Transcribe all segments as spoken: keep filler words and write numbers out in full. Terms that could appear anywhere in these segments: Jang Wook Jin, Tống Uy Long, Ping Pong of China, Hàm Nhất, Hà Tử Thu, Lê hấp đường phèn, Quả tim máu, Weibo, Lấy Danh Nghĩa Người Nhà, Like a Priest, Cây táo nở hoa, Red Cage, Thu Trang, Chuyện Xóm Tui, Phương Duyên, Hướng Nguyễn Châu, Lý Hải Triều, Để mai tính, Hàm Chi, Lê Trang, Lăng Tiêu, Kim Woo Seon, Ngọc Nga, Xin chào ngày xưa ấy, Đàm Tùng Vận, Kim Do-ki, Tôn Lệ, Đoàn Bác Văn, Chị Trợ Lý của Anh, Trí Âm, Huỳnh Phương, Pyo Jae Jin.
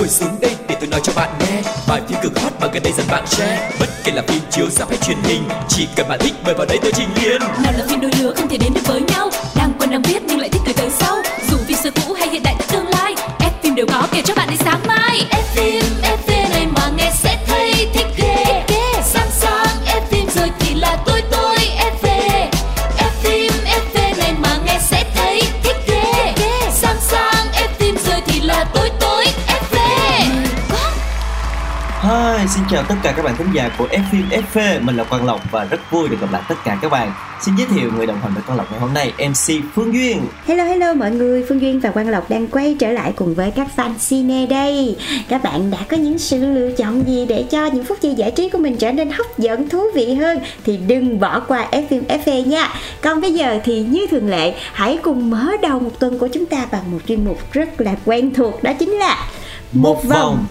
ngồi xuống đây để tôi nói cho bạn nghe bài phim cực hot mà gần đây dần bạn share. Bất kể là phim chiếu ra hay truyền hình, chỉ cần bạn thích mời vào đây tôi trình liền. Nào là phim đôi lứa không thể đến được với nhau, đang quen đang biết nhưng lại thích từ từ sau. Dù phim xưa cũ hay hiện đại tới tương lai, ép phim đều có kể cho bạn đến sáng mai. Ép phim ép e này mà nghe sẽ thấy thích ghê. Sáng sáng ép phim rồi thì là tôi tôi ép về. Ép phim ép e này mà nghe sẽ thấy thích ghê. Sáng sáng ép phim rồi thì là tôi tôi ép về. Hi, xin chào tất cả các bạn khán giả của Ép phim ép e. Mình là Quang Lộc và rất vui được gặp lại tất cả các bạn. Xin giới thiệu người đồng hành với Quang Lộc ngày hôm nay, em xê Phương Duyên. Hello hello mọi người, Phương Duyên và Quang Lộc đang quay trở lại cùng với các fan cine đây. Các bạn đã có những sự lựa chọn gì để cho những phút giây giải trí của mình trở nên hấp dẫn, thú vị hơn thì đừng bỏ qua Ép phim ép e nha. Còn bây giờ thì như thường lệ, hãy cùng mở đầu một tuần của chúng ta bằng một chuyên mục rất là quen thuộc, đó chính là Một vòng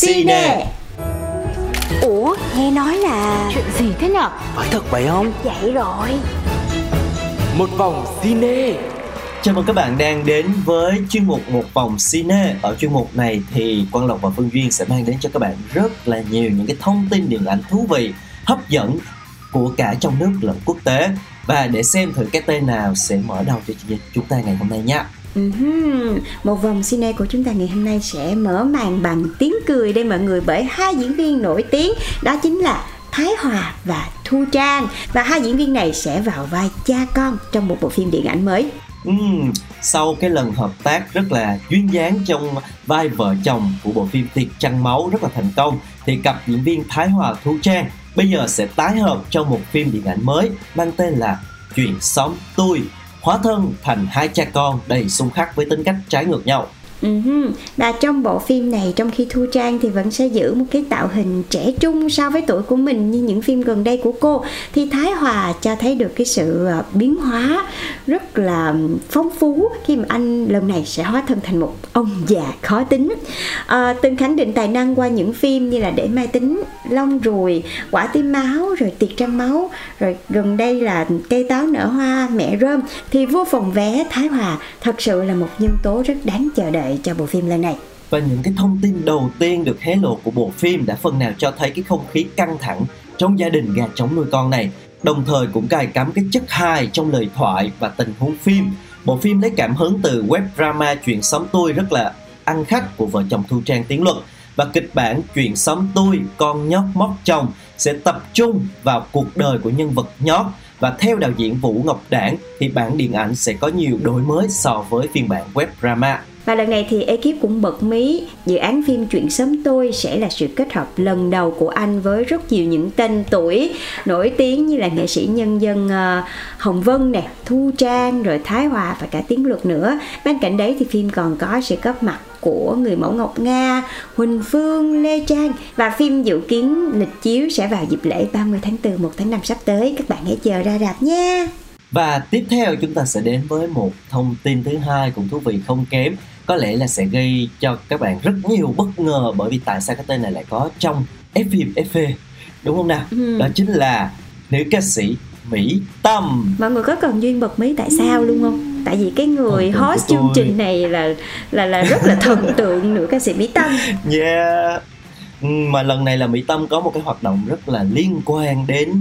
cine. Ủa, nghe nói là chuyện gì thế nhở? Phải thật vậy không? Vậy rồi. Một vòng cine. Chào mừng các bạn đang đến với chuyên mục Một vòng cine. Ở chuyên mục này thì Quang Lộc và Phương Duyên sẽ mang đến cho các bạn rất là nhiều những cái thông tin điện ảnh thú vị, hấp dẫn của cả trong nước lẫn quốc tế. Và để xem thử cái tên nào sẽ mở đầu cho chúng ta ngày hôm nay nhé. Uh-huh. Một vòng cine của chúng ta ngày hôm nay sẽ mở màn bằng tiếng cười đây mọi người, bởi hai diễn viên nổi tiếng, đó chính là Thái Hòa và Thu Trang. Và hai diễn viên này sẽ vào vai cha con trong một bộ phim điện ảnh mới. uhm, Sau cái lần hợp tác rất là duyên dáng trong vai vợ chồng của bộ phim Tiệt Trăng Máu rất là thành công, thì cặp diễn viên Thái Hòa Thu Trang bây giờ sẽ tái hợp trong một phim điện ảnh mới mang tên là Chuyện Xóm Tui, hóa thân thành hai cha con đầy xung khắc với tính cách trái ngược nhau. Uh-huh. Và trong bộ phim này, trong khi Thu Trang thì vẫn sẽ giữ một cái tạo hình trẻ trung so với tuổi của mình như những phim gần đây của cô, thì Thái Hòa cho thấy được cái sự biến hóa rất là phong phú khi mà anh lần này sẽ hóa thân thành một ông già khó tính. À, từng khẳng định tài năng qua những phim như là Để Mai Tính, Long Ruồi, Quả Tim Máu, rồi Tiệt Trăng Máu, rồi gần đây là Cây Táo Nở Hoa, Mẹ Rơm, thì vô phòng vé Thái Hòa thật sự là một nhân tố rất đáng chờ đợi cho bộ phim lần này. Và những cái thông tin đầu tiên được hé lộ của bộ phim đã phần nào cho thấy cái không khí căng thẳng trong gia đình gà trống nuôi con này, đồng thời cũng cài cắm cái chất hài trong lời thoại và tình huống phim. Bộ phim lấy cảm hứng từ web drama Chuyện Xóm Tui rất là ăn khách của vợ chồng Thu Trang Tiến Luật, và kịch bản Chuyện Xóm Tui Con Nhóc Móc Chồng sẽ tập trung vào cuộc đời của nhân vật nhóc. Và theo đạo diễn Vũ Ngọc Đảng thì bản điện ảnh sẽ có nhiều đổi mới so với phiên bản web drama. Và lần này thì ekip cũng bật mí dự án phim Chuyện Xóm Tôi sẽ là sự kết hợp lần đầu của anh với rất nhiều những tên tuổi nổi tiếng như là nghệ sĩ nhân dân Hồng Vân nè, Thu Trang, rồi Thái Hòa và cả Tiến Luật nữa. Bên cạnh đấy thì phim còn có sự góp mặt của người mẫu Ngọc Nga, Huỳnh Phương, Lê Trang. Và phim dự kiến lịch chiếu sẽ vào dịp lễ ba mươi tháng tư, một tháng năm sắp tới. Các bạn hãy chờ ra rạp nha. Và tiếp theo chúng ta sẽ đến với một thông tin thứ hai cũng thú vị không kém. Có lẽ là sẽ gây cho các bạn rất nhiều bất ngờ, bởi vì tại sao cái tên này lại có trong ép phim ép e, đúng không nào? Ừ. Đó chính là nữ ca sĩ Mỹ Tâm. Mọi người có cần Duyên bật mí tại sao ừ. luôn không? Tại vì cái người host chương trình này là là là rất là thần tượng nữ ca sĩ Mỹ Tâm. Yeah. Mà lần này là Mỹ Tâm có một cái hoạt động rất là liên quan đến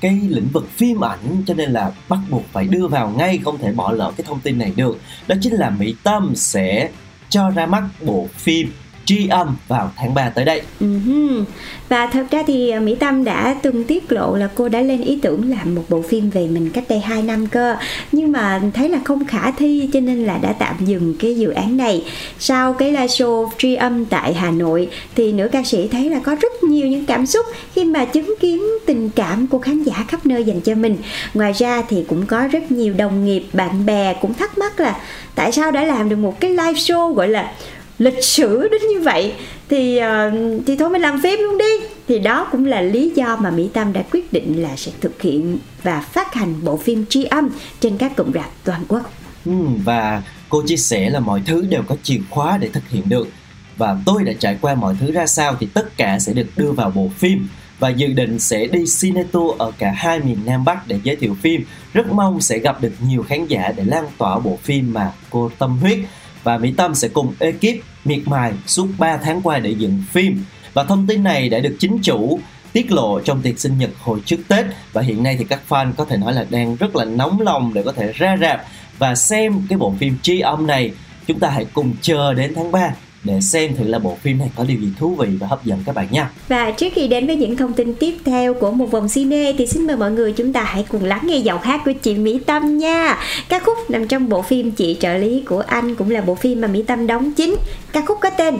cái lĩnh vực phim ảnh, cho nên là bắt buộc phải đưa vào ngay, không thể bỏ lỡ cái thông tin này được. Đó chính là Mỹ Tâm sẽ cho ra mắt bộ phim Tri Âm vào tháng ba tới đây. Uh-huh. Và thật ra thì Mỹ Tâm đã từng tiết lộ là cô đã lên ý tưởng làm một bộ phim về mình cách đây hai năm cơ, nhưng mà thấy là không khả thi cho nên là đã tạm dừng cái dự án này. Sau cái live show Tri Âm tại Hà Nội thì nữ ca sĩ thấy là có rất nhiều những cảm xúc khi mà chứng kiến tình cảm của khán giả khắp nơi dành cho mình. Ngoài ra thì cũng có rất nhiều đồng nghiệp, bạn bè cũng thắc mắc là tại sao đã làm được một cái live show gọi là lịch sử đến như vậy thì uh, thì thôi mình làm phim luôn đi. Thì đó cũng là lý do mà Mỹ Tâm đã quyết định là sẽ thực hiện và phát hành bộ phim Tri Âm trên các cụm rạp toàn quốc. Ừ, và cô chia sẻ là mọi thứ đều có chìa khóa để thực hiện được, và tôi đã trải qua mọi thứ ra sao thì tất cả sẽ được đưa vào bộ phim. Và dự định sẽ đi cine tour ở cả hai miền Nam Bắc để giới thiệu phim. Rất mong sẽ gặp được nhiều khán giả để lan tỏa bộ phim mà cô tâm huyết. và Mỹ Tâm sẽ cùng ekip miệt mài suốt ba tháng qua để dựng phim. Và thông tin này đã được chính chủ tiết lộ trong tiệc sinh nhật hồi trước Tết, và hiện nay thì các fan có thể nói là đang rất là nóng lòng để có thể ra rạp và xem cái bộ phim tri âm này. Chúng ta hãy cùng chờ đến tháng ba để xem thử là bộ phim này có điều gì thú vị và hấp dẫn các bạn nha. Và trước khi đến với những thông tin tiếp theo của Một Vòng Cine thì xin mời mọi người chúng ta hãy cùng lắng nghe giọng hát của chị Mỹ Tâm nha. Ca khúc nằm trong bộ phim Chị Trợ Lý Của Anh, cũng là bộ phim mà Mỹ Tâm đóng chính. Ca khúc có tên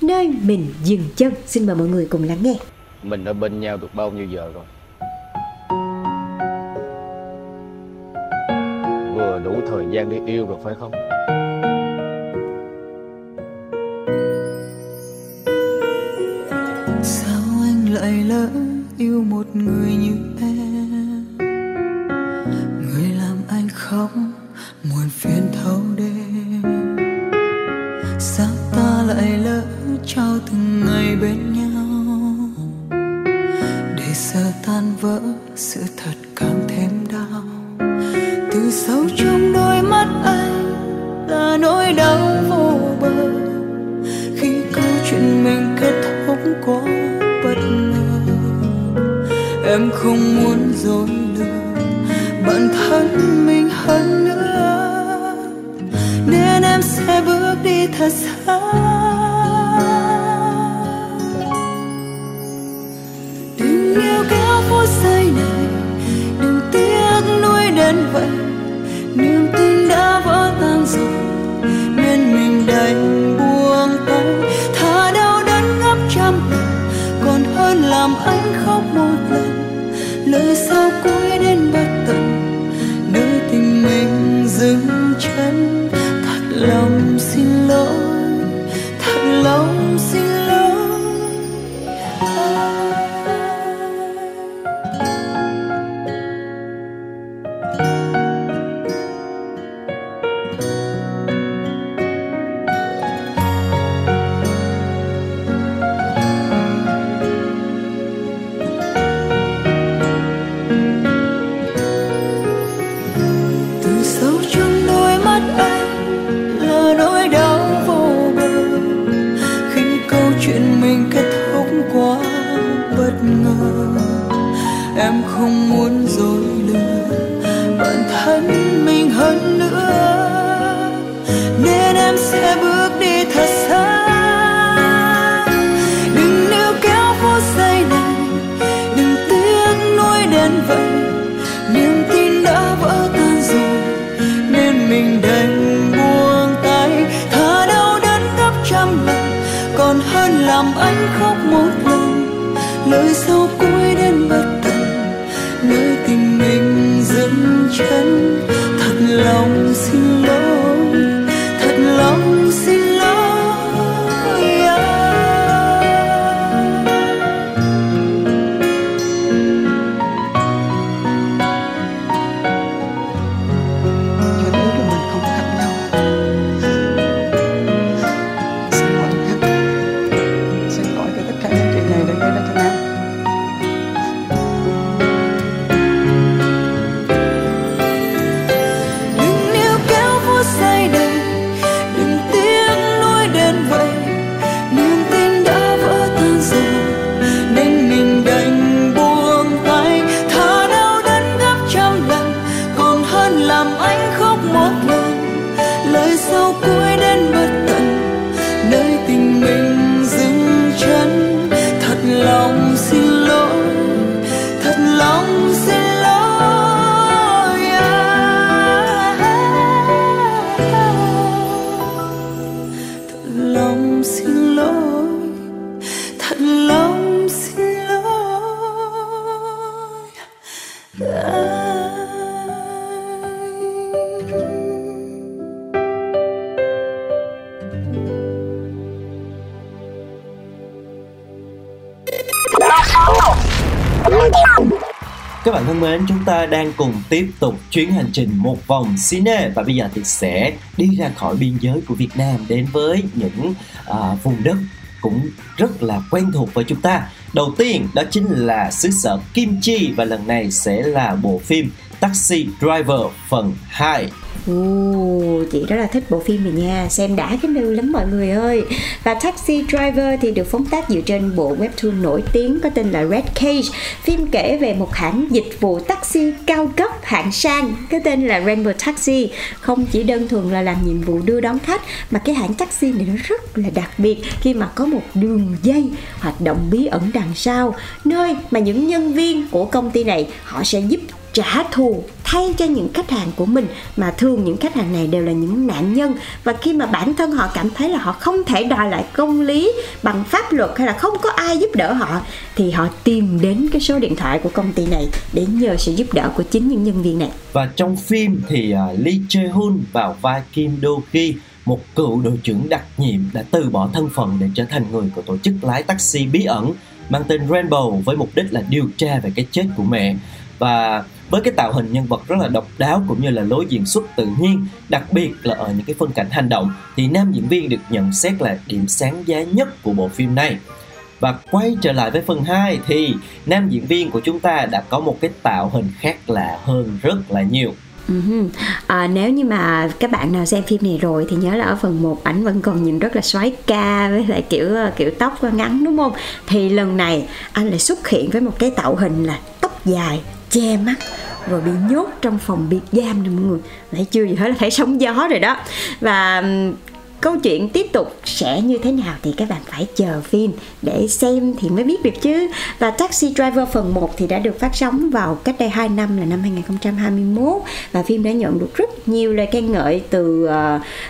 Nơi Mình Dừng Chân. Xin mời mọi người cùng lắng nghe. Mình ở bên nhau được bao nhiêu giờ rồi? Vừa đủ thời gian để yêu rồi phải không? Sao anh lại lỡ yêu một người như em? Người làm anh khóc muộn phiền thâu đêm. Sao ta lại lỡ trao từng ngày bên nhau? Để giờ tan vỡ sự thật càng thêm đau. Từ sâu trong đôi mắt anh là nỗi đau vô bờ. Khi câu chuyện mình kết thúc quá bất ngờ, em không muốn dối lừa bản thân mình hơn nữa, nên em sẽ bước đi thật xa. Đừng yêu kéo phút giây này, đừng tiếc nuối đến vậy. Niềm tin đã vỡ tan rồi nên mình đành buông tay. Thà đau đớn gấp trăm lần còn hơn làm anh khóc một lần. Lời sau cuối đến bất tận, nơi tình mình dừng chân. Thật lòng xin lỗi, thật lòng xin lỗi. Các bạn thân mến, chúng ta đang cùng tiếp tục chuyến hành trình Một Vòng Cine, và bây giờ thì sẽ đi ra khỏi biên giới của Việt Nam đến với những uh, vùng đất cũng rất là quen thuộc với chúng ta. Đầu tiên đó chính là xứ sở kim chi, và lần này sẽ là bộ phim Taxi Driver phần hai. Ồ, chị rất là thích bộ phim này nha, xem đã cái nư lắm mọi người ơi. Và Taxi Driver thì được phóng tác dựa trên bộ webtoon nổi tiếng có tên là Red Cage. Phim kể về một hãng dịch vụ taxi cao cấp hạng sang có tên là Rainbow Taxi. Không chỉ đơn thuần là làm nhiệm vụ đưa đón khách, mà cái hãng taxi này nó rất là đặc biệt khi mà có một đường dây hoạt động bí ẩn đằng sau, nơi mà những nhân viên của công ty này họ sẽ giúp trả thù thay cho những khách hàng của mình, mà thường những khách hàng này đều là những nạn nhân. Và khi mà bản thân họ cảm thấy là họ không thể đòi lại công lý bằng pháp luật hay là không có ai giúp đỡ họ, thì họ tìm đến cái số điện thoại của công ty này để nhờ sự giúp đỡ của chính những nhân viên này. Và trong phim thì uh, Lee Jae-hun vào vai Kim Do-ki, một cựu đội trưởng đặc nhiệm đã từ bỏ thân phận để trở thành người của tổ chức lái taxi bí ẩn mang tên Rainbow với mục đích là điều tra về cái chết của mẹ. Và với cái tạo hình nhân vật rất là độc đáo cũng như là lối diễn xuất tự nhiên, đặc biệt là ở những cái phân cảnh hành động, thì nam diễn viên được nhận xét là điểm sáng giá nhất của bộ phim này. Và quay trở lại với phần hai thì nam diễn viên của chúng ta đã có một cái tạo hình khác lạ hơn rất là nhiều. Uh-huh. À, nếu như mà các bạn nào xem phim này rồi thì nhớ là ở phần một ảnh vẫn còn nhìn rất là soái ca với lại kiểu kiểu tóc ngắn đúng không? Thì lần này anh lại xuất hiện với một cái tạo hình là tóc dài che mắt rồi bị nhốt trong phòng biệt giam nè mọi người. Nãy chưa gì hết là phải sóng gió rồi đó. Và câu chuyện tiếp tục sẽ như thế nào thì các bạn phải chờ phim để xem thì mới biết được chứ. Và Taxi Driver phần một thì đã được phát sóng vào cách đây hai năm là năm hai không hai mốt. Và phim đã nhận được rất nhiều lời khen ngợi từ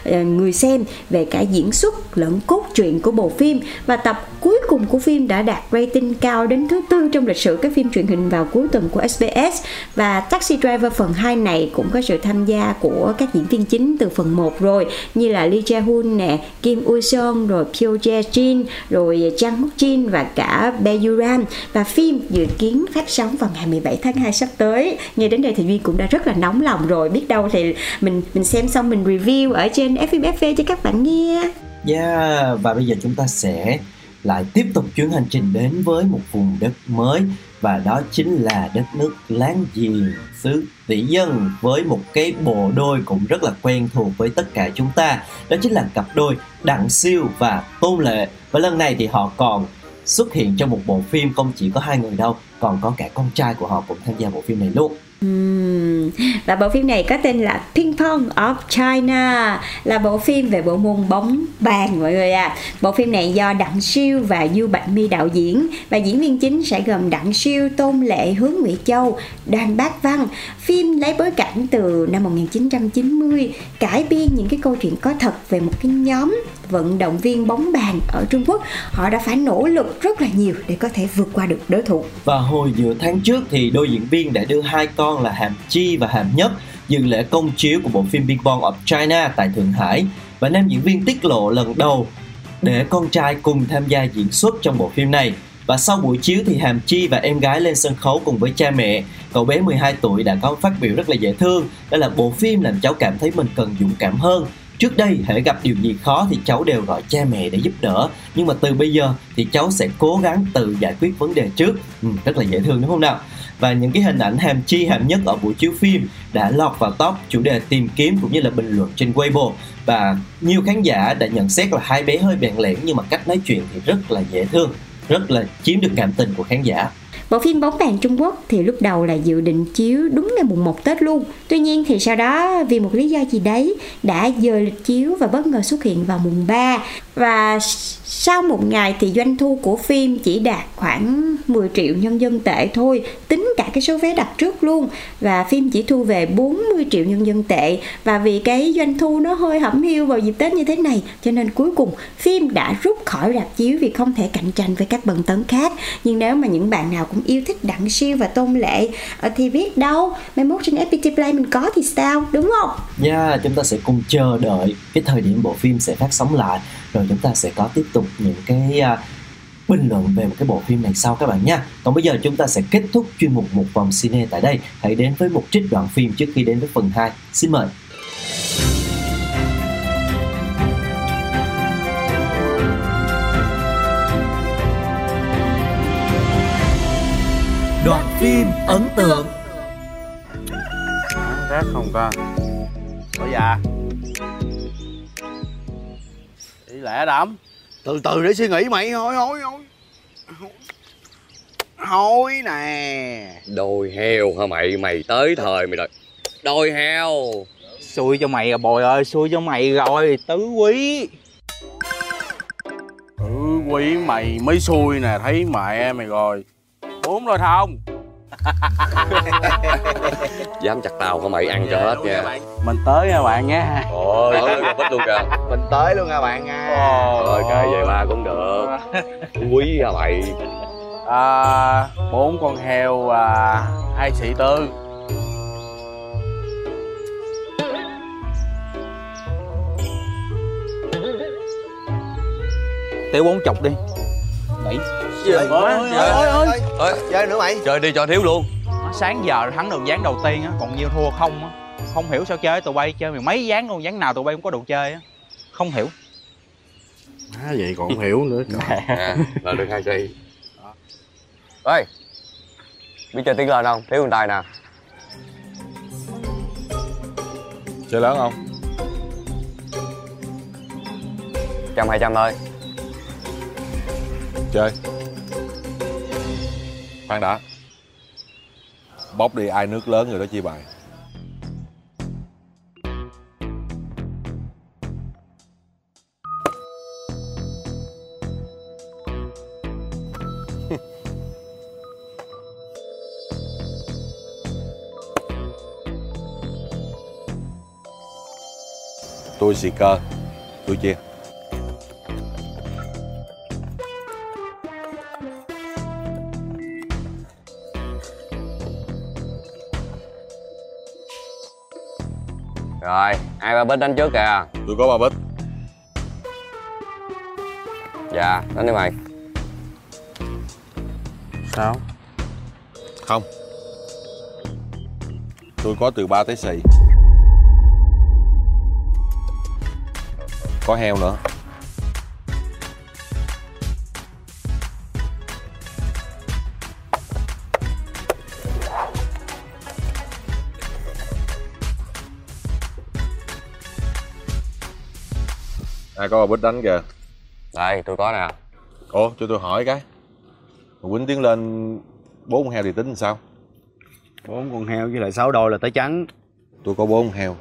uh, người xem về cả diễn xuất lẫn cốt truyện của bộ phim. Và tập cuối cùng của phim đã đạt rating cao đến thứ tư trong lịch sử các phim truyền hình vào cuối tuần của ét bê ét. Và Taxi Driver phần hai này cũng có sự tham gia của các diễn viên chính từ phần một rồi, như là Lee Jae-hun nè, Kim Woo Seon, rồi Pyo Jae Jin, rồi Jang Wook Jin và cả Bae Yoran. Và phim dự kiến phát sóng vào ngày mười bảy tháng hai sắp tới. Nghe đến đây thì Duy cũng đã rất là nóng lòng rồi, biết đâu thì mình mình xem xong mình review ở trên Phim ép e cho các bạn nghe. Yeah, và bây giờ chúng ta sẽ lại tiếp tục chuyến hành trình đến với một vùng đất mới, và đó chính là đất nước láng giềng xứ Tỷ Dân, với một cái bộ đôi cũng rất là quen thuộc với tất cả chúng ta. Đó chính là cặp đôi Đặng Siêu và Tôn Lệ. Và lần này thì họ còn xuất hiện trong một bộ phim không chỉ có hai người đâu, còn có cả con trai của họ cũng tham gia bộ phim này luôn. Uhm. Và bộ phim này có tên là Ping Pong of China, là bộ phim về bộ môn bóng bàn mọi người à. Bộ phim này do Đặng Siêu và Du Bạch My đạo diễn, và diễn viên chính sẽ gồm Đặng Siêu, Tôn Lệ, Hướng Nguyễn Châu, Đoàn Bác Văn. Phim lấy bối cảnh từ năm một nghìn chín trăm chín mươi, cải biên những cái câu chuyện có thật về một cái nhóm vận động viên bóng bàn ở Trung Quốc. Họ đã phải nỗ lực rất là nhiều để có thể vượt qua được đối thủ. Và hồi giữa tháng trước thì đôi diễn viên đã đưa hai con là Hàm Chi và Hàm Nhất dự lễ công chiếu của bộ phim Ping Pong of China tại Thượng Hải. Và nam diễn viên tiết lộ lần đầu để con trai cùng tham gia diễn xuất trong bộ phim này. Và sau buổi chiếu thì Hàm Chi và em gái lên sân khấu cùng với cha mẹ. Cậu bé mười hai tuổi đã có phát biểu rất là dễ thương. Đó là bộ phim làm cháu cảm thấy mình cần dũng cảm hơn. Trước đây hễ gặp điều gì khó thì cháu đều gọi cha mẹ để giúp đỡ, nhưng mà từ bây giờ thì cháu sẽ cố gắng tự giải quyết vấn đề trước. Ừ, rất là dễ thương đúng không nào? Và những cái hình ảnh Hàm Chi, Hàm Nhất ở buổi chiếu phim đã lọt vào top chủ đề tìm kiếm cũng như là bình luận trên Weibo. Và nhiều khán giả đã nhận xét là hai bé hơi bèn lẻn nhưng mà cách nói chuyện thì rất là dễ thương, rất là chiếm được cảm tình của khán giả. Bộ phim bóng bàn Trung Quốc thì lúc đầu là dự định chiếu đúng ngày mùng một Tết luôn. Tuy nhiên thì sau đó vì một lý do gì đấy đã dời lịch chiếu và bất ngờ xuất hiện vào mùng ba. Và sau một ngày thì doanh thu của phim chỉ đạt khoảng mười triệu nhân dân tệ thôi, tính cả cái số vé đặt trước luôn. Và phim chỉ thu về bốn mươi triệu nhân dân tệ. Và vì cái doanh thu nó hơi hẩm hiu vào dịp Tết như thế này, cho nên cuối cùng phim đã rút khỏi rạp chiếu vì không thể cạnh tranh với các bần tấn khác. Nhưng nếu mà những bạn nào cũng yêu thích Đặng Siêu và Tôn Lệ thì biết đâu mai mốt trên ép pê tê Play mình có thì sao, đúng không? Yeah, chúng ta sẽ cùng chờ đợi cái thời điểm bộ phim sẽ phát sóng lại, rồi chúng ta sẽ có tiếp tục những cái uh, bình luận về một cái bộ phim này sau các bạn nha. Còn bây giờ chúng ta sẽ kết thúc chuyên mục một vòng cine tại đây. Hãy đến với một trích đoạn phim trước khi đến với phần hai. Xin mời. Đoạn phim ấn tượng. Rác không con. Có già. Đi lẹ Đậm. Từ từ để suy nghĩ mày. Hối hối hối hối nè. Đôi heo hả mày? Mày tới thời mày rồi. Đôi heo. Xui cho mày rồi bồi ơi. Xui cho mày rồi. Tứ quý. Tứ quý mày mới xui nè. Thấy mẹ mày rồi. Bốn rồi không? Dám chặt tao hả mày? Ăn cho hết nha. Mình tới nha bạn nha. Ôi ơi, bích luôn kìa. Mình tới luôn nha bạn nha. Ôi trời, về ba cũng được. Quý hả mày? À, bốn con heo và hai sĩ tư. Tiêu bốn chục đi. Đẩy. Trời ơi, chơi nữa mày. Trời đi cho thiếu luôn. Sáng giờ thắng được ván đầu tiên á, còn nhiều thua không á. Không hiểu sao chơi tụi bay chơi mày mấy ván luôn, ván nào tụi bay cũng có đồ chơi á. Không hiểu. Má à, vậy còn không hiểu nữa. À, là được hai giây. Ê, biết chơi tiếng lên không? Thiếu con tài nè. Chơi lớn không? Trăm hai trăm thôi. Chơi. Khoan đã. Bóc đi, ai nước lớn người đó chia bài. Tôi xì cơ, tôi chia. Rồi, ai ba bích đánh trước kìa. Tôi có ba bích. Dạ, đánh đi mày. Sao? Không. Tôi có từ ba tới xì. Có heo nữa. Ai có bà bích đánh kìa. Đây, tôi có nè. Ủa, cho tôi hỏi cái. Mà Quýnh tiến lên bốn con heo thì tính làm sao? Bốn con heo với lại sáu đôi là tới trắng. Tôi có bốn con heo.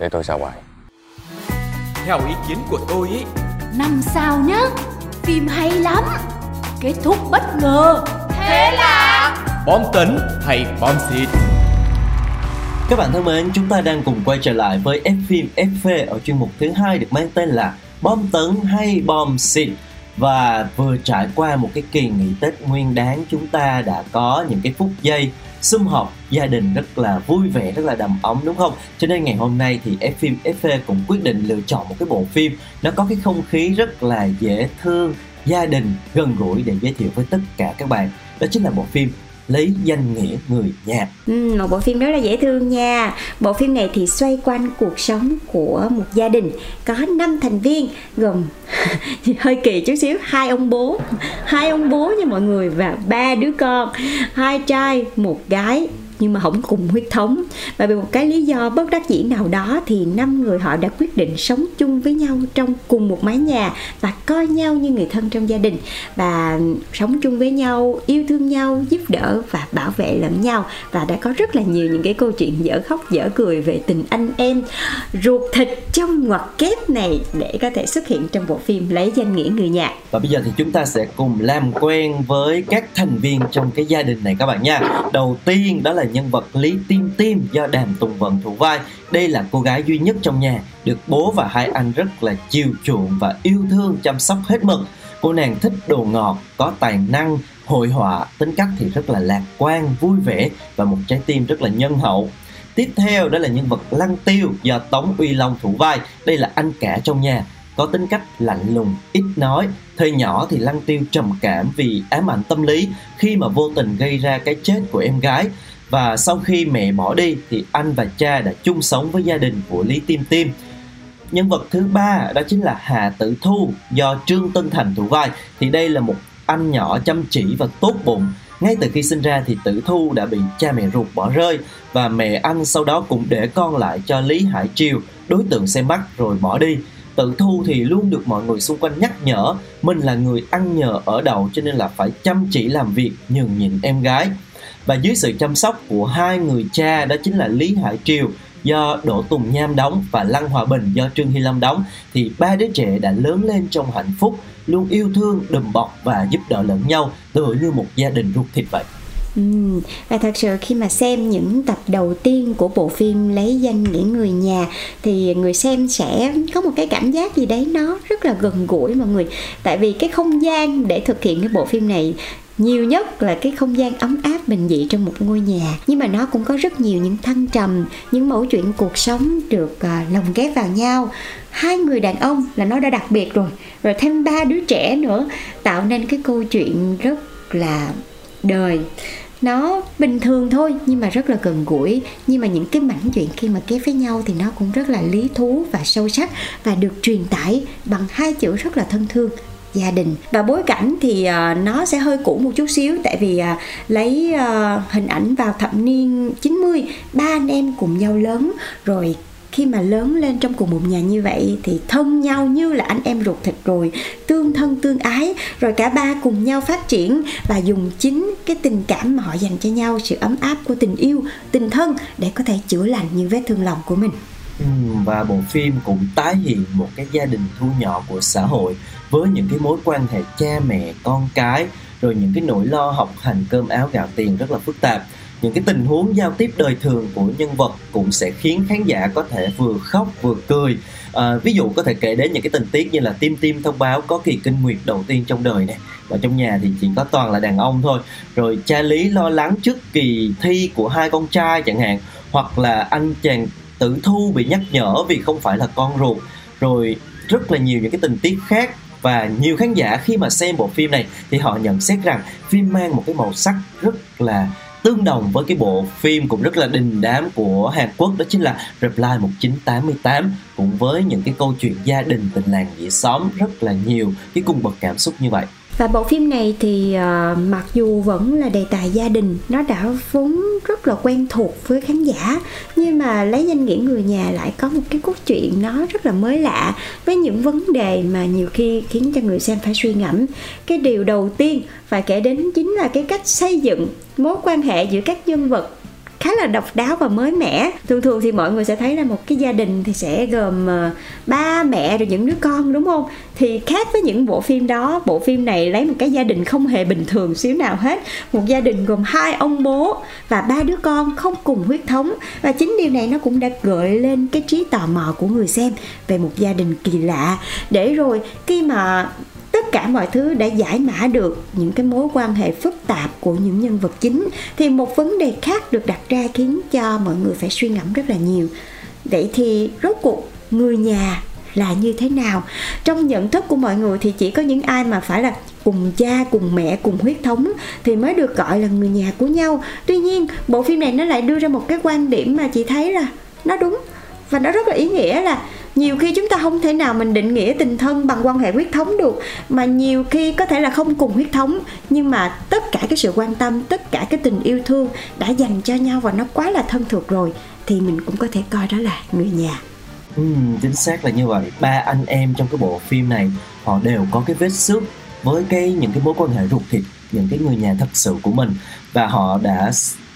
Để tôi sao hoài. Theo ý kiến của tôi ý, năm sao nhá. Phim hay lắm. Kết thúc bất ngờ. Thế là bom tấn hay bom xịt? Các bạn thân mến, chúng ta đang cùng quay trở lại với Phim ép e ở chuyên mục thứ hai được mang tên là bom tấn hay bom xịt. Và vừa trải qua một cái kỳ nghỉ Tết Nguyên Đán, chúng ta đã có những cái phút giây sum họp gia đình rất là vui vẻ, rất là đầm ấm, đúng không? Cho nên ngày hôm nay thì Phim ép e cũng quyết định lựa chọn một cái bộ phim nó có cái không khí rất là dễ thương, gia đình, gần gũi để giới thiệu với tất cả các bạn. Đó chính là bộ phim Lấy Danh Nghĩa Người Nhà. Ừ, một bộ phim rất là dễ thương nha. Bộ phim này thì xoay quanh cuộc sống của một gia đình có năm thành viên gồm hơi kỳ chút xíu, hai ông bố, hai ông bố nha mọi người, và ba đứa con, hai trai một gái, nhưng mà không cùng huyết thống. Và vì một cái lý do bất đắc dĩ nào đó thì năm người họ đã quyết định sống chung với nhau trong cùng một mái nhà và coi nhau như người thân trong gia đình, và sống chung với nhau, yêu thương nhau, giúp đỡ và bảo vệ lẫn nhau. Và đã có rất là nhiều những cái câu chuyện dở khóc dở cười về tình anh em ruột thịt trong ngoặc kép này để có thể xuất hiện trong bộ phim Lấy Danh Nghĩa Người Nhà. Và bây giờ thì chúng ta sẽ cùng làm quen với các thành viên trong cái gia đình này các bạn nha. Đầu tiên đó là nhân vật Lý Tim Tim do Đàm Tùng Vận thủ vai. Đây là cô gái duy nhất trong nhà, được bố và hai anh rất là chiều chuộng và yêu thương chăm sóc hết mực. Cô nàng thích đồ ngọt, có tài năng, hội họa, tính cách thì rất là lạc quan, vui vẻ và một trái tim rất là nhân hậu. Tiếp theo đó là nhân vật Lăng Tiêu do Tống Uy Long thủ vai. Đây là anh cả trong nhà, có tính cách lạnh lùng, ít nói. Thời nhỏ thì Lăng Tiêu trầm cảm vì ám ảnh tâm lý khi mà vô tình gây ra cái chết của em gái. Và sau khi mẹ bỏ đi thì anh và cha đã chung sống với gia đình của Lý Tim Tim. Nhân vật thứ ba đó chính là Hà Tử Thu do Trương Tân Thành thủ vai. Thì đây là một anh nhỏ chăm chỉ và tốt bụng. Ngay từ khi sinh ra thì Tử Thu đã bị cha mẹ ruột bỏ rơi, và mẹ anh sau đó cũng để con lại cho Lý Hải Triều, đối tượng xem mắt, rồi bỏ đi. Tử Thu thì luôn được mọi người xung quanh nhắc nhở mình là người ăn nhờ ở đậu, cho nên là phải chăm chỉ làm việc, nhường nhịn em gái. Và dưới sự chăm sóc của hai người cha đó chính là Lý Hải Triều do Đỗ Tùng Nham đóng và Lăng Hòa Bình do Trương Hi Lâm đóng, thì ba đứa trẻ đã lớn lên trong hạnh phúc, luôn yêu thương, đùm bọc và giúp đỡ lẫn nhau, tựa như một gia đình ruột thịt vậy. Ừ, và thật sự khi mà xem những tập đầu tiên của bộ phim Lấy Danh Nghĩa Người Nhà thì người xem sẽ có một cái cảm giác gì đấy nó rất là gần gũi mọi người. Tại vì cái không gian để thực hiện cái bộ phim này nhiều nhất là cái không gian ấm áp bình dị trong một ngôi nhà, nhưng mà nó cũng có rất nhiều những thăng trầm, những mẩu chuyện cuộc sống được uh, lồng ghép vào nhau. Hai người đàn ông là nó đã đặc biệt rồi, rồi thêm ba đứa trẻ nữa, tạo nên cái câu chuyện rất là đời, nó bình thường thôi nhưng mà rất là gần gũi. Nhưng mà những cái mảnh chuyện khi mà kép với nhau thì nó cũng rất là lý thú và sâu sắc, và được truyền tải bằng hai chữ rất là thân thương: gia đình. Và bối cảnh thì uh, nó sẽ hơi cũ một chút xíu, tại vì uh, lấy uh, hình ảnh vào thập niên chín mươi, ba anh em cùng nhau lớn, rồi khi mà lớn lên trong cùng một nhà như vậy thì thân nhau như là anh em ruột thịt rồi, tương thân tương ái, rồi cả ba cùng nhau phát triển và dùng chính cái tình cảm mà họ dành cho nhau, sự ấm áp của tình yêu, tình thân để có thể chữa lành những vết thương lòng của mình. Và bộ phim cũng tái hiện một cái gia đình thu nhỏ của xã hội, với những cái mối quan hệ cha mẹ, con cái, rồi những cái nỗi lo học hành, cơm áo, gạo tiền rất là phức tạp. Những cái tình huống giao tiếp đời thường của nhân vật cũng sẽ khiến khán giả có thể vừa khóc vừa cười. À, ví dụ có thể kể đến những cái tình tiết như là Tim Tim thông báo có kỳ kinh nguyệt đầu tiên trong đời này, và trong nhà thì chỉ có toàn là đàn ông thôi. Rồi cha Lý lo lắng trước kỳ thi của hai con trai chẳng hạn, hoặc là anh chàng Tử Thu bị nhắc nhở vì không phải là con ruột, rồi rất là nhiều những cái tình tiết khác. Và nhiều khán giả khi mà xem bộ phim này thì họ nhận xét rằng phim mang một cái màu sắc rất là tương đồng với cái bộ phim cũng rất là đình đám của Hàn Quốc, đó chính là Reply một chín tám tám, cũng với những cái câu chuyện gia đình, tình làng nghĩa xóm rất là nhiều cái cung bậc cảm xúc như vậy. Và bộ phim này thì uh, mặc dù vẫn là đề tài gia đình, nó đã vốn rất là quen thuộc với khán giả, nhưng mà Lấy Danh Nghĩa Người Nhà lại có một cái cốt truyện nó rất là mới lạ, với những vấn đề mà nhiều khi khiến cho người xem phải suy ngẫm. Cái điều đầu tiên phải kể đến chính là cái cách xây dựng mối quan hệ giữa các nhân vật khá là độc đáo và mới mẻ. Thường thường thì mọi người sẽ thấy là một cái gia đình thì sẽ gồm uh, ba mẹ rồi những đứa con, đúng không? Thì khác với những bộ phim đó, bộ phim này lấy một cái gia đình không hề bình thường xíu nào hết. Một gia đình gồm hai ông bố và ba đứa con không cùng huyết thống. Và chính điều này nó cũng đã gợi lên cái trí tò mò của người xem về một gia đình kỳ lạ. Để rồi khi mà tất cả mọi thứ đã giải mã được những cái mối quan hệ phức tạp của những nhân vật chính, thì một vấn đề khác được đặt ra khiến cho mọi người phải suy ngẫm rất là nhiều. Vậy thì rốt cuộc người nhà là như thế nào? Trong nhận thức của mọi người thì chỉ có những ai mà phải là cùng cha, cùng mẹ, cùng huyết thống thì mới được gọi là người nhà của nhau. Tuy nhiên, bộ phim này nó lại đưa ra một cái quan điểm mà chị thấy là nó đúng và nó rất là ý nghĩa, là nhiều khi chúng ta không thể nào mình định nghĩa tình thân bằng quan hệ huyết thống được, mà nhiều khi có thể là không cùng huyết thống, nhưng mà tất cả cái sự quan tâm, tất cả cái tình yêu thương đã dành cho nhau và nó quá là thân thuộc rồi, thì mình cũng có thể coi đó là người nhà. Ừ, chính xác là như vậy. Ba anh em trong cái bộ phim này họ đều có cái vết xước với cái những cái mối quan hệ ruột thịt, những cái người nhà thật sự của mình, và họ đã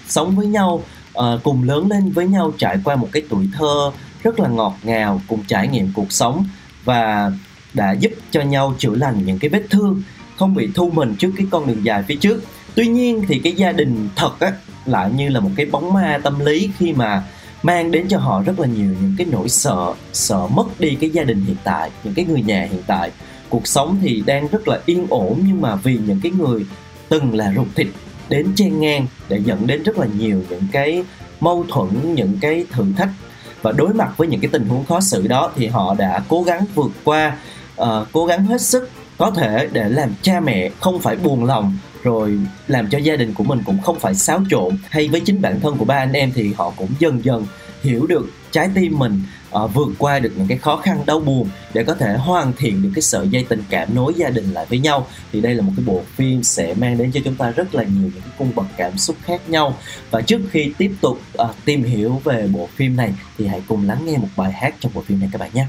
sống với nhau, uh, cùng lớn lên với nhau, trải qua một cái tuổi thơ rất là ngọt ngào, cùng trải nghiệm cuộc sống và đã giúp cho nhau chữa lành những cái vết thương, không bị thu mình trước cái con đường dài phía trước. Tuy nhiên thì cái gia đình thật á, lại như là một cái bóng ma tâm lý khi mà mang đến cho họ rất là nhiều những cái nỗi sợ, sợ mất đi cái gia đình hiện tại, những cái người nhà hiện tại. Cuộc sống thì đang rất là yên ổn, nhưng mà vì những cái người từng là ruột thịt đến chen ngang để dẫn đến rất là nhiều những cái mâu thuẫn, những cái thử thách. Và đối mặt với những cái tình huống khó xử đó thì họ đã cố gắng vượt qua, uh, cố gắng hết sức có thể để làm cha mẹ không phải buồn lòng, rồi làm cho gia đình của mình cũng không phải xáo trộn, hay với chính bản thân của ba anh em thì họ cũng dần dần hiểu được trái tim mình, uh, vượt qua được những cái khó khăn đau buồn để có thể hoàn thiện được cái sợi dây tình cảm nối gia đình lại với nhau. Thì đây là một cái bộ phim sẽ mang đến cho chúng ta rất là nhiều những cái cung bậc cảm xúc khác nhau. Và trước khi tiếp tục uh, tìm hiểu về bộ phim này thì hãy cùng lắng nghe một bài hát trong bộ phim này các bạn nhé.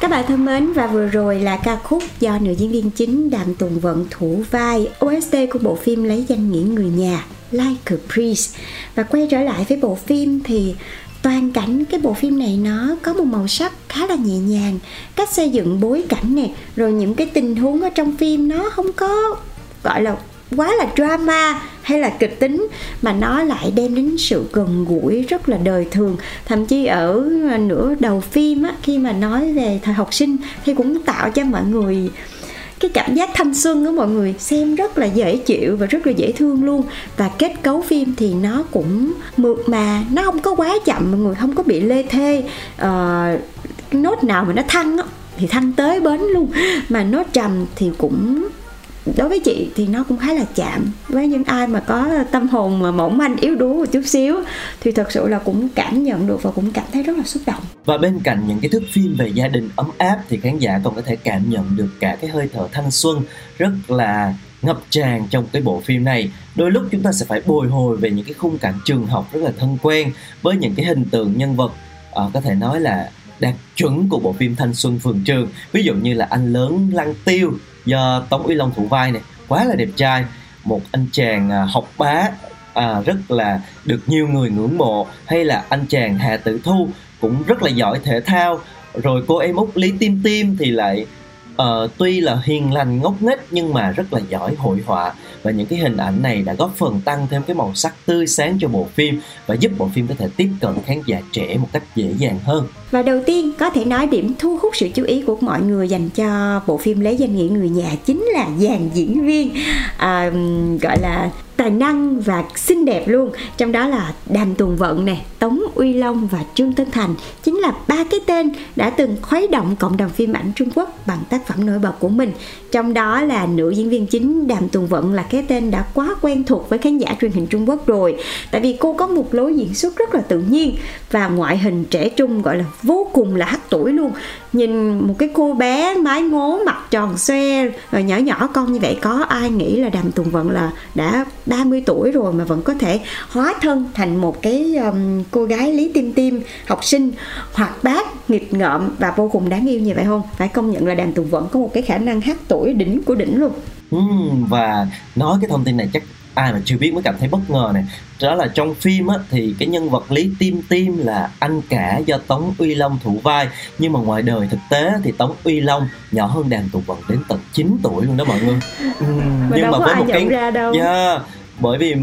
Các bạn thân mến, và vừa rồi là ca khúc do nữ diễn viên chính Đàm Tùng Vận thủ vai, ô ét tê của bộ phim Lấy Danh Nghĩa Người Nhà, Like a Priest. Và quay trở lại với bộ phim thì toàn cảnh cái bộ phim này nó có một màu sắc khá là nhẹ nhàng, cách xây dựng bối cảnh nè, rồi những cái tình huống ở trong phim nó không có gọi là quá là drama hay là kịch tính, mà nó lại đem đến sự gần gũi rất là đời thường. Thậm chí ở nửa đầu phim á, khi mà nói về thời học sinh thì cũng tạo cho mọi người cái cảm giác thanh xuân của mọi người, xem rất là dễ chịu và rất là dễ thương luôn. Và kết cấu phim thì nó cũng mượt mà, nó không có quá chậm, mọi người không có bị lê thê uh, nốt nào mà nó thăng á, thì thăng tới bến luôn, mà nó trầm thì cũng, đối với chị thì nó cũng khá là chạm. Với những ai mà có tâm hồn mà mỏng manh yếu đuối một chút xíu thì thật sự là cũng cảm nhận được và cũng cảm thấy rất là xúc động. Và bên cạnh những cái thước phim về gia đình ấm áp thì khán giả còn có thể cảm nhận được cả cái hơi thở thanh xuân rất là ngập tràn trong cái bộ phim này. Đôi lúc chúng ta sẽ phải bồi hồi về những cái khung cảnh trường học rất là thân quen, với những cái hình tượng nhân vật à, có thể nói là đạt chuẩn của bộ phim thanh xuân phường trường. Ví dụ như là anh lớn Lăng Tiêu do Tống Uy Long thủ vai này, quá là đẹp trai, một anh chàng học bá à, rất là được nhiều người ngưỡng mộ. Hay là anh chàng Hà Tử Thu cũng rất là giỏi thể thao, Rồi cô em út Lý Tim Tim thì lại uh, tuy là hiền lành ngốc nghếch nhưng mà rất là giỏi hội họa, và những cái hình ảnh này đã góp phần tăng thêm cái màu sắc tươi sáng cho bộ phim và giúp bộ phim có thể tiếp cận khán giả trẻ một cách dễ dàng hơn. Và đầu tiên có thể nói điểm thu hút sự chú ý của mọi người dành cho bộ phim Lấy Danh Nghĩa Người Nhà chính là dàn diễn viên uh, gọi là tài năng và xinh đẹp luôn. Trong đó là Đàm Tùng Vận nè, Tống Uy Long và Trương Tân Thành chính là ba cái tên đã từng khuấy động cộng đồng phim ảnh Trung Quốc bằng tác phẩm nổi bật của mình. Trong đó là nữ diễn viên chính Đàm Tùng Vận là cái tên đã quá quen thuộc với khán giả truyền hình Trung Quốc rồi, tại vì cô có một lối diễn xuất rất là tự nhiên và ngoại hình trẻ trung gọi là vô cùng là hách tuổi luôn. Nhìn một cái cô bé mái ngố, mặt tròn xoe rồi nhỏ nhỏ con như vậy, có ai nghĩ là Đàm Tùng Vận là đã ba mươi tuổi rồi mà vẫn có thể hóa thân thành một cái um, cô gái Lý Tim Tim, học sinh hoạt bát, nghịch ngợm và vô cùng đáng yêu như vậy không? Phải công nhận là Đàm Tùng Vận có một cái khả năng hát tuổi đỉnh của đỉnh luôn. Ừ, và nói cái thông tin này chắc ai mà chưa biết mới cảm thấy bất ngờ này. Đó là trong phim á, thì cái nhân vật Lý Tim Tim là anh cả do Tống Uy Long thủ vai. Nhưng mà ngoài đời thực tế thì Tống Uy Long nhỏ hơn Đàm Tùng Vận đến tận chín tuổi luôn đó mọi người. Ừ, mà nhưng mà với một cái yeah, bởi vì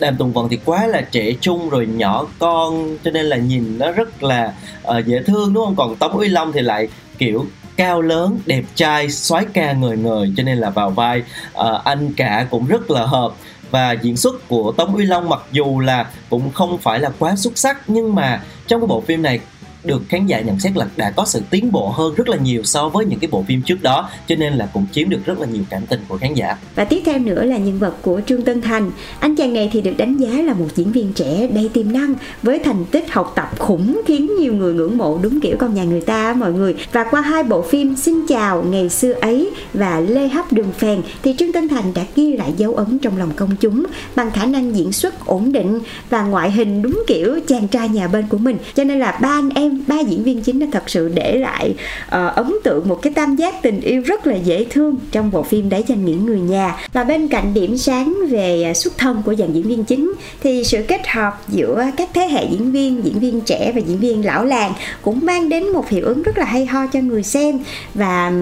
Đàm Tùng Vận thì quá là trẻ trung rồi nhỏ con cho nên là nhìn nó rất là uh, dễ thương đúng không? Còn Tống Uy Long thì lại kiểu cao lớn, đẹp trai, soái ca ngời ngời cho nên là vào vai uh, anh cả cũng rất là hợp. Và diễn xuất của Tống Uy Long mặc dù là cũng không phải là quá xuất sắc nhưng mà trong cái bộ phim này được khán giả nhận xét là đã có sự tiến bộ hơn rất là nhiều so với những cái bộ phim trước đó, cho nên là cũng chiếm được rất là nhiều cảm tình của khán giả. Và tiếp theo nữa là nhân vật của Trương Tân Thành. Anh chàng này thì được đánh giá là một diễn viên trẻ đầy tiềm năng với thành tích học tập khủng khiến nhiều người ngưỡng mộ, đúng kiểu con nhà người ta mọi người. Và qua hai bộ phim Xin Chào Ngày Xưa Ấy và Lê Hấp Đường Phèn thì Trương Tân Thành đã ghi lại dấu ấn trong lòng công chúng bằng khả năng diễn xuất ổn định và ngoại hình đúng kiểu chàng trai nhà bên của mình, cho nên là ba anh em ba diễn viên chính đã thật sự để lại uh, ấn tượng một cái tam giác tình yêu rất là dễ thương trong bộ phim Để Danh Nghĩa Người Nhà. Và bên cạnh điểm sáng về xuất thân của dàn diễn viên chính thì sự kết hợp giữa các thế hệ diễn viên, diễn viên trẻ và diễn viên lão làng cũng mang đến một hiệu ứng rất là hay ho cho người xem. Và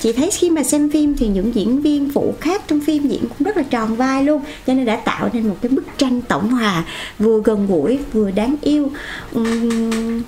chị thấy khi mà xem phim thì những diễn viên phụ khác trong phim diễn cũng rất là tròn vai luôn, cho nên đã tạo nên một cái bức tranh tổng hòa vừa gần gũi vừa đáng yêu. uhm...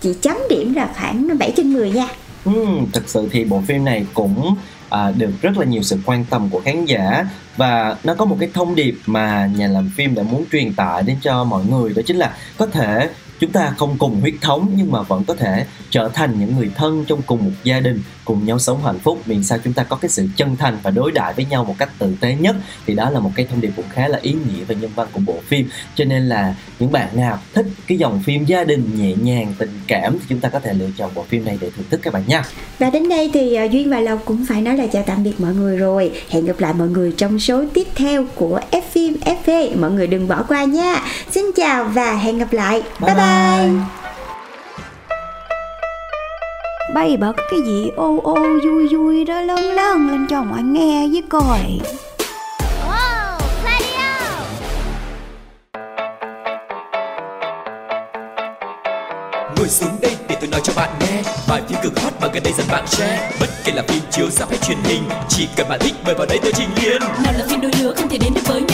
Chị chấm điểm là khoảng bảy trên mười nha. Ừ, thực sự thì bộ phim này cũng à, được rất là nhiều sự quan tâm của khán giả. Và nó có một cái thông điệp mà nhà làm phim đã muốn truyền tải đến cho mọi người. Đó chính là có thể chúng ta không cùng huyết thống nhưng mà vẫn có thể trở thành những người thân trong cùng một gia đình, cùng nhau sống hạnh phúc, miễn sao chúng ta có cái sự chân thành và đối đãi với nhau một cách tử tế nhất. Thì đó là một cái thông điệp cũng khá là ý nghĩa và nhân văn của bộ phim. Cho nên là những bạn nào thích cái dòng phim gia đình nhẹ nhàng, tình cảm thì chúng ta có thể lựa chọn bộ phim này để thưởng thức các bạn nha. Và đến đây thì Duyên và Lộc cũng phải nói là chào tạm biệt mọi người rồi. Hẹn gặp lại mọi người trong số tiếp theo của Phim ép e. Mọi người đừng bỏ qua nha. Xin chào và hẹn gặp lại. Bye bye. Bay bật cái gì ô ô vui vui đó, lớn lớn lên cho mọi nghe với coi. Wow, radio. Ngồi xuống đây để tôi nói cho bạn nghe bài phim cực hot mà gần đây dần bạn share. Bất kể là phim chiếu rạp hay truyền hình, chỉ cần bạn thích mời vào đây tôi trình liền. Nào là phim đôi lứa không thể đến được với